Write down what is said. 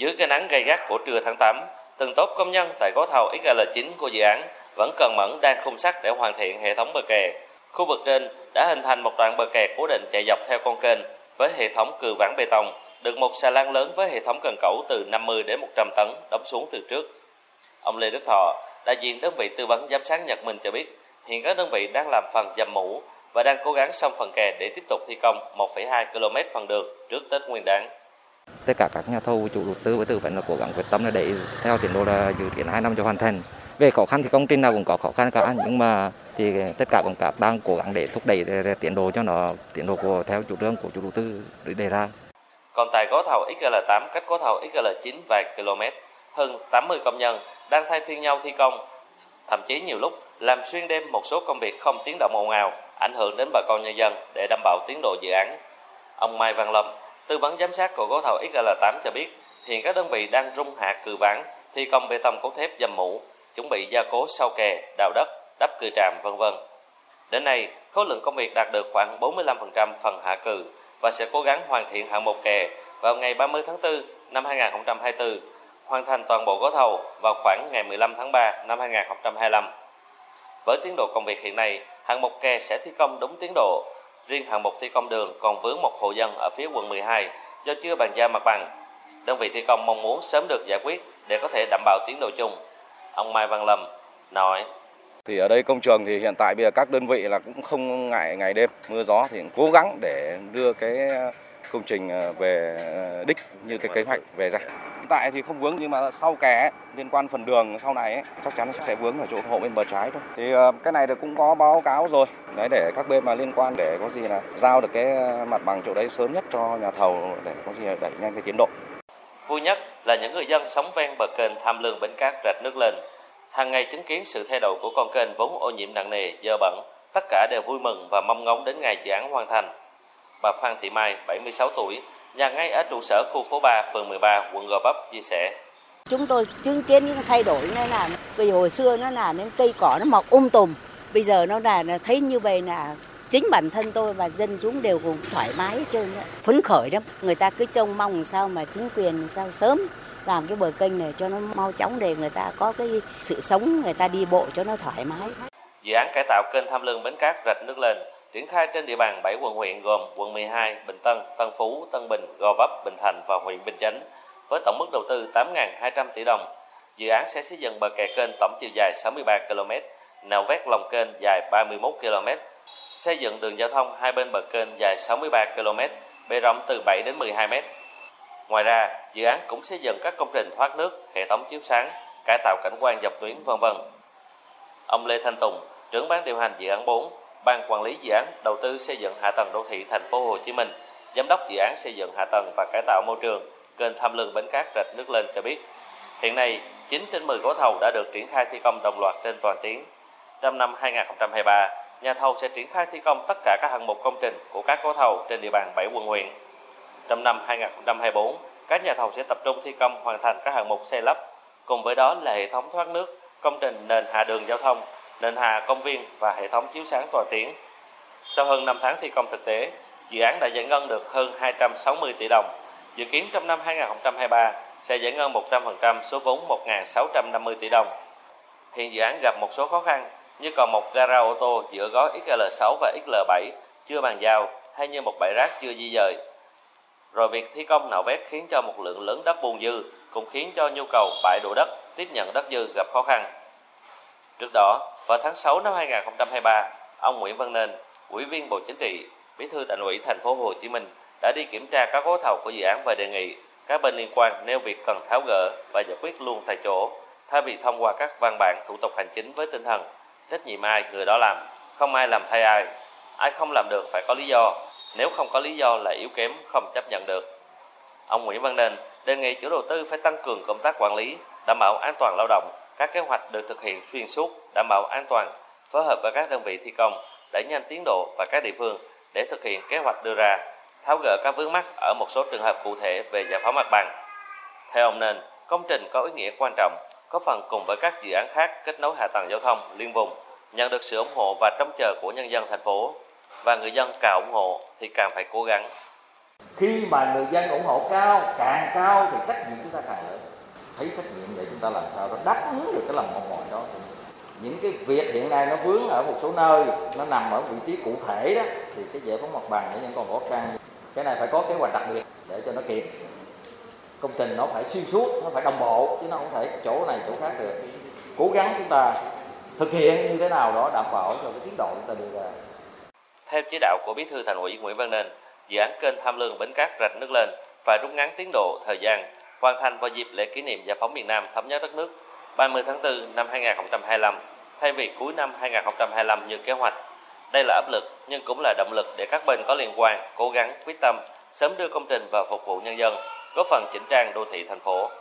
Dưới cái nắng gay gắt của trưa tháng 8, từng tốp công nhân tại gói thầu XL9 của dự án vẫn cần mẫn đang khung sắt để hoàn thiện hệ thống bờ kè. Khu vực trên đã hình thành một đoạn bờ kè cố định chạy dọc theo con kênh với hệ thống cừ vãng bê tông, được một xà lan lớn với hệ thống cần cẩu từ 50 đến 100 tấn đóng xuống từ trước. Ông Lê Đức Thọ, đại diện đơn vị tư vấn giám sát Nhật Minh cho biết, hiện các đơn vị đang làm phần dầm mũ và đang cố gắng xong phần kè để tiếp tục thi công 1,2 km phần đường trước Tết Nguyên Đán. Tất cả các nhà thầu, chủ đầu tư và tư vấn là cố gắng quyết tâm để theo tiến độ là dự kiến 2 năm cho hoàn thành. Về khó khăn thì công trình nào cũng có khó khăn cả, nhưng mà thì tất cả công tác đang cố gắng để thúc đẩy để tiến độ cho nó theo chủ trương của chủ đầu tư để đề ra. Còn tại gói thầu XL8 cách gói thầu XL9 vài km, hơn 80 công nhân đang thay phiên nhau thi công. Thậm chí nhiều lúc làm xuyên đêm một số công việc không tiếng động ồn ào, ảnh hưởng đến bà con nhân dân để đảm bảo tiến độ dự án. Ông Mai Văn Lâm, tư vấn giám sát của gói thầu XL8 cho biết, hiện các đơn vị đang rung hạ cừ vãng, thi công bê tông cốt thép dầm mũ, chuẩn bị gia cố sau kè, đào đất, đắp cừ tràm v.v. Đến nay, khối lượng công việc đạt được khoảng 45% phần hạ cừ và sẽ cố gắng hoàn thiện hạng mục kè vào ngày 30 tháng 4 năm 2024, hoàn thành toàn bộ gói thầu vào khoảng ngày 15 tháng 3 năm 2025. Với tiến độ công việc hiện nay, hạng mục kè sẽ thi công đúng tiến độ. Riêng hạng mục thi công đường còn vướng một hộ dân ở phía quận 12 do chưa bàn giao mặt bằng. Đơn vị thi công mong muốn sớm được giải quyết để có thể đảm bảo tiến độ chung. Ông Mai Văn Lâm nói: Thì ở đây công trường thì hiện tại bây giờ các đơn vị là cũng không ngại ngày đêm mưa gió thì cũng cố gắng để đưa cái công trình về đích như cái kế hoạch về ra. Hiện tại thì không vướng, nhưng mà sau kè liên quan phần đường sau này chắc chắn sẽ vướng ở chỗ hộ bên bờ trái thôi. Thì cái này là cũng có báo cáo rồi đấy, để các bên mà liên quan để có gì là giao được cái mặt bằng chỗ đấy sớm nhất cho nhà thầu để có gì là đẩy nhanh cái tiến độ. Vui nhất là những người dân sống ven bờ kênh Tham Lương Bến Cát Rạch Nước Lên, hàng ngày chứng kiến sự thay đổi của con kênh vốn ô nhiễm nặng nề, dơ bẩn, tất cả đều vui mừng và mong ngóng đến ngày dự án hoàn thành. Bà Phan Thị Mai, 76 tuổi, nhà ngay ở trụ sở khu phố 3, phường 13, quận Gò Vấp chia sẻ: Chúng tôi chứng kiến những thay đổi này là vì hồi xưa nó là những cây cỏ nó mọc tùm, bây giờ nó là thấy như vậy là chính bản thân tôi và dân chúng đều cùng thoải mái hết trơn, phấn khởi lắm. Người ta cứ trông mong làm sao mà chính quyền làm sao sớm làm cái bờ kênh này cho nó mau chóng để người ta có cái sự sống, người ta đi bộ cho nó thoải mái. Dự án cải tạo kênh Tham Lương Bến Cát Rạch Nước Lên triển khai trên địa bàn 7 quận huyện gồm quận 12, Bình Tân, Tân Phú, Tân Bình, Gò Vấp, Bình Thạnh và huyện Bình Chánh với tổng mức đầu tư 8.200 tỷ đồng. Dự án sẽ xây dựng bờ kè kênh tổng chiều dài 63 km, nạo vét lòng kênh dài 31 km, xây dựng đường giao thông hai bên bờ kênh dài 63 km, bề rộng từ 7 đến 12 m. Ngoài ra, dự án cũng xây dựng các công trình thoát nước, hệ thống chiếu sáng, cải tạo cảnh quan dọc tuyến v.v. Ông Lê Thanh Tùng, trưởng ban điều hành dự án 4, Ban quản lý dự án đầu tư xây dựng hạ tầng đô thị thành phố Hồ Chí Minh, giám đốc dự án xây dựng hạ tầng và cải tạo môi trường kênh Tham Lương Bến Cát Rạch Nước Lên cho biết, hiện nay 9 trên 10 gói thầu đã được triển khai thi công đồng loạt trên toàn tuyến. Trong năm 2023, nhà thầu sẽ triển khai thi công tất cả các hạng mục công trình của các gói thầu trên địa bàn 7 quận huyện. Trong năm 2024, các nhà thầu sẽ tập trung thi công hoàn thành các hạng mục xây lắp, cùng với đó là hệ thống thoát nước, công trình nền hạ đường giao thông, nền hạ công viên và hệ thống chiếu sáng toàn tuyến. Sau hơn 5 tháng thi công thực tế, dự án đã giải ngân được hơn 260 tỷ đồng. Dự kiến trong năm 2023 sẽ giải ngân 100% số vốn 1.650 tỷ đồng. Hiện dự án gặp một số khó khăn như còn một gara ô tô giữa gói XL6 và XL7 chưa bàn giao hay như một bãi rác chưa di dời. Rồi việc thi công nạo vét khiến cho một lượng lớn đất bùn dư cũng khiến cho nhu cầu bãi đổ đất, tiếp nhận đất dư gặp khó khăn. Trước đó, vào tháng 6 năm 2023, ông Nguyễn Văn Nên, Ủy viên Bộ Chính trị, Bí thư Thành ủy Thành phố Hồ Chí Minh đã đi kiểm tra các gói thầu của dự án và đề nghị các bên liên quan nêu việc cần tháo gỡ và giải quyết luôn tại chỗ, thay vì thông qua các văn bản thủ tục hành chính với tinh thần trách nhiệm ai người đó làm, không ai làm thay ai, ai không làm được phải có lý do, nếu không có lý do là yếu kém không chấp nhận được. Ông Nguyễn Văn Nên đề nghị chủ đầu tư phải tăng cường công tác quản lý, đảm bảo an toàn lao động, các kế hoạch được thực hiện xuyên suốt, đảm bảo an toàn, phối hợp với các đơn vị thi công, đẩy nhanh tiến độ và các địa phương để thực hiện kế hoạch đưa ra, tháo gỡ các vướng mắc ở một số trường hợp cụ thể về giải phóng mặt bằng. Theo ông Nên, công trình có ý nghĩa quan trọng, có phần cùng với các dự án khác kết nối hạ tầng giao thông liên vùng, nhận được sự ủng hộ và trông chờ của nhân dân thành phố, và người dân càng ủng hộ thì càng phải cố gắng. Khi mà người dân ủng hộ càng cao thì trách nhiệm chúng ta càng lớn. Thấy trách nhiệm để chúng ta làm sao đó đáp ứng được cái lòng mong mỏi đó. Những cái việc hiện nay nó vướng ở một số nơi, nó nằm ở vị trí cụ thể đó, thì cái giải phóng mặt bằng nó vẫn còn khó khăn. Cái này phải có kế hoạch đặc biệt để cho nó kịp. Công trình nó phải xuyên suốt, nó phải đồng bộ, chứ nó không thể chỗ này chỗ khác được. Cố gắng chúng ta thực hiện như thế nào đó đảm bảo cho cái tiến độ chúng ta đưa ra. Theo chỉ đạo của Bí thư Thành ủy Nguyễn Văn Nên, dự án kênh Tham Lương Bến Cát Rạch Nước Lên phải rút ngắn tiến độ, thời gian hoàn thành vào dịp lễ kỷ niệm giải phóng miền Nam thống nhất đất nước 30 tháng 4 năm 2025 thay vì cuối năm 2025 như kế hoạch. Đây là áp lực nhưng cũng là động lực để các bên có liên quan cố gắng quyết tâm sớm đưa công trình vào phục vụ nhân dân, góp phần chỉnh trang đô thị thành phố.